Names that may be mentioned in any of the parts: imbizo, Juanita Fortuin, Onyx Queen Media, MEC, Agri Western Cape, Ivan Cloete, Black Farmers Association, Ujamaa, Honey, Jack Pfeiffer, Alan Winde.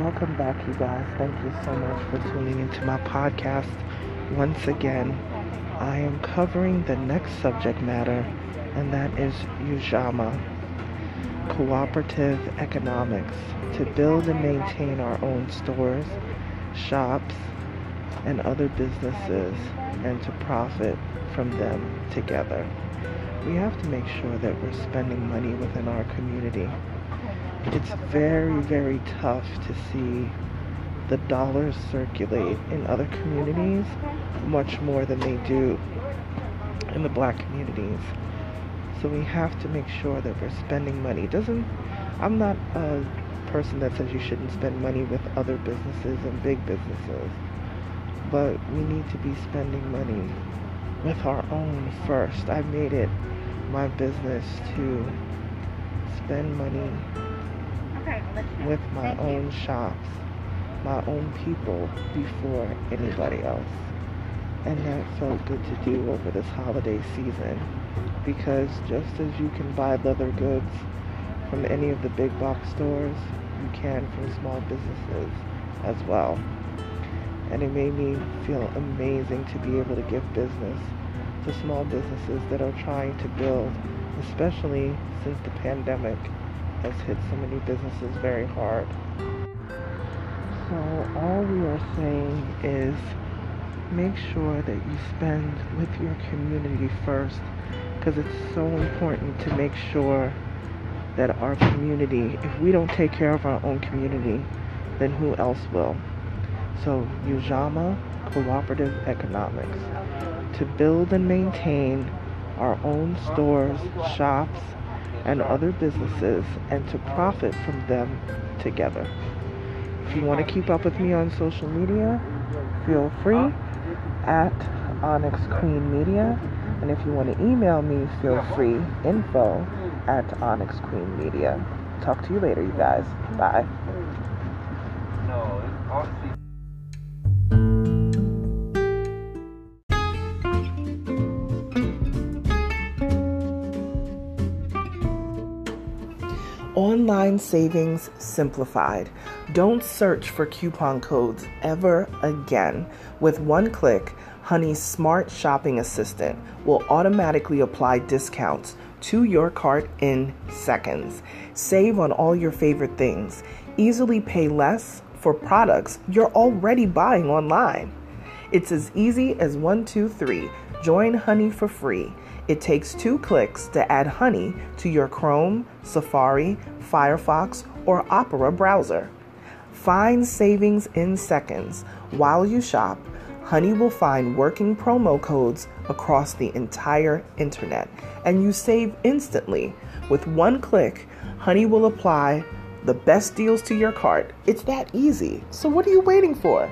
Welcome back, you guys. Thank you so much for tuning into my podcast once again. I am covering the next subject matter, and that is Ujamaa, cooperative economics, to build and maintain our own stores, shops, and other businesses, and to profit from them together. We have to make sure that we're spending money within our community. It's very, very tough to see the dollars circulate in other communities much more than they do in the black communities. So we have to make sure that we're spending money. I'm not a person that says you shouldn't spend money with other businesses and big businesses, but we need to be spending money with our own first. I made it my business to spend money with my own shops, my own people, before anybody else. And that felt good to do over this holiday season, because just as you can buy leather goods from any of the big box stores, you can from small businesses as well. And it made me feel amazing to be able to give business to small businesses that are trying to build, especially since the pandemic has hit so many businesses very hard. So all we are saying is make sure that you spend with your community first, because it's so important to make sure that our community, if we don't take care of our own community, then who else will? So Ujamaa cooperative economics, to build and maintain our own stores, shops, and other businesses, and to profit from them together. If you want to keep up with me on social media, feel free at Onyx Queen Media, and if you want to email me, feel free, info@OnyxQueenMedia. Talk to you later, you guys. Bye. Online savings simplified. Don't search for coupon codes ever again. With one click, Honey's smart shopping assistant will automatically apply discounts to your cart in seconds. Save on all your favorite things. Easily pay less for products you're already buying online. It's as easy as 1, 2, 3. Join Honey for free. It takes 2 clicks to add Honey to your Chrome, Safari, Firefox, or Opera browser. Find savings in seconds. While you shop, Honey will find working promo codes across the entire internet, and you save instantly. With 1 click, Honey will apply the best deals to your cart. It's that easy. So what are you waiting for?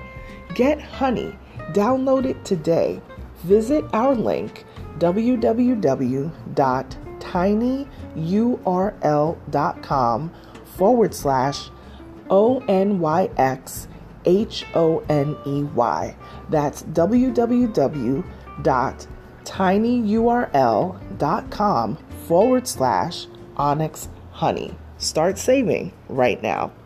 Get Honey. Download it today. Visit our link, www.tinyurl.com/onyxhoney. That's www.tinyurl.com/onyxhoney. Start saving right now.